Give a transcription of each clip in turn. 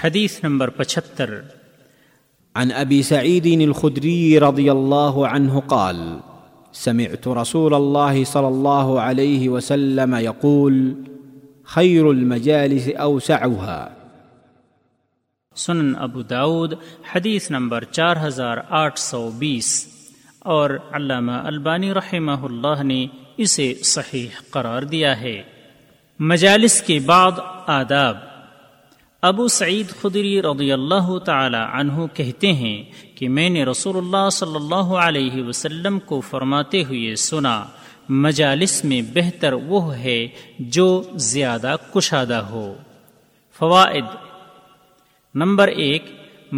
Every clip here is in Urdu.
حدیث نمبر 75. عن ابی سعید الخدری رضی اللہ عنہ قال سمعت رسول اللہ صلی اللہ علیہ وسلم یقول خیر المجالس اوسعها. سنن ابو داود حدیث نمبر 4820 اور علامہ البانی رحمہ اللہ نے اسے صحیح قرار دیا ہے۔ مجالس کے بعد آداب۔ ابو سعید خدری رضی اللہ تعالی عنہ کہتے ہیں کہ میں نے رسول اللہ صلی اللہ علیہ وسلم کو فرماتے ہوئے سنا، مجالس میں بہتر وہ ہے جو زیادہ کشادہ ہو۔ فوائد نمبر 1،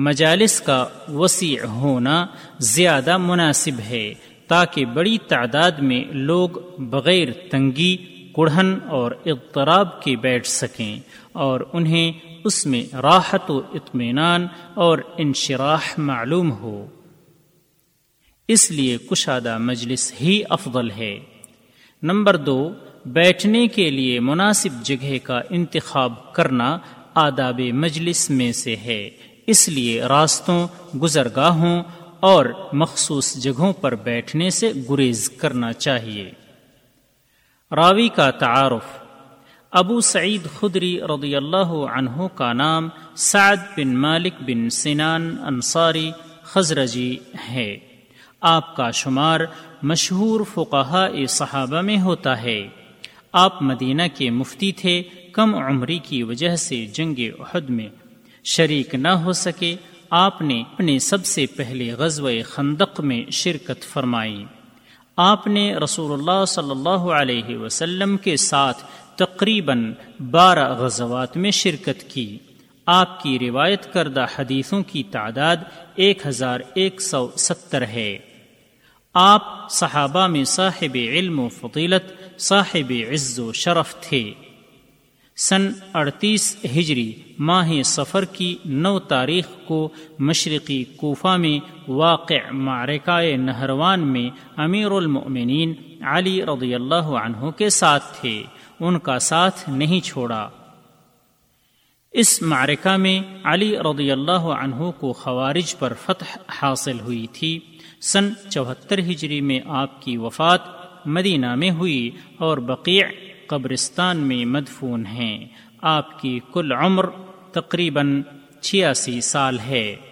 مجالس کا وسیع ہونا زیادہ مناسب ہے تاکہ بڑی تعداد میں لوگ بغیر تنگی، کڑھن اور اضطراب کے بیٹھ سکیں اور انہیں اس میں راحت و اطمینان اور انشراح معلوم ہو، اس لیے کشادہ مجلس ہی افضل ہے۔ نمبر 2، بیٹھنے کے لیے مناسب جگہ کا انتخاب کرنا آداب مجلس میں سے ہے، اس لیے راستوں، گزرگاہوں اور مخصوص جگہوں پر بیٹھنے سے گریز کرنا چاہیے۔ راوی کا تعارف۔ ابو سعید خدری رضی اللہ عنہ کا نام سعد بن مالک بن سنان انصاری خزرجی ہے۔ آپ کا شمار مشہور فقہاء صحابہ میں ہوتا ہے۔ آپ مدینہ کے مفتی تھے، کم عمری کی وجہ سے جنگ احد میں شریک نہ ہو سکے۔ آپ نے اپنے سب سے پہلے غزوہ خندق میں شرکت فرمائی۔ آپ نے رسول اللہ صلی اللہ علیہ وسلم کے ساتھ تقریباً 12 غزوات میں شرکت کی۔ آپ کی روایت کردہ حدیثوں کی تعداد 1170 ہے۔ آپ صحابہ میں صاحب علم و فضیلت، صاحب عز و شرف تھے۔ سن 38 ہجری ماہ صفر کی 9 تاریخ کو مشرقی کوفہ میں واقع معرکہ نہروان میں امیر المؤمنین علی رضی اللہ عنہ کے ساتھ تھے، ان کا ساتھ نہیں چھوڑا۔ اس معرکہ میں علی رضی اللہ عنہ کو خوارج پر فتح حاصل ہوئی تھی۔ سن 74 ہجری میں آپ کی وفات مدینہ میں ہوئی اور بقیع قبرستان میں مدفون ہیں۔ آپ کی کل عمر تقریباً 86 سال ہے۔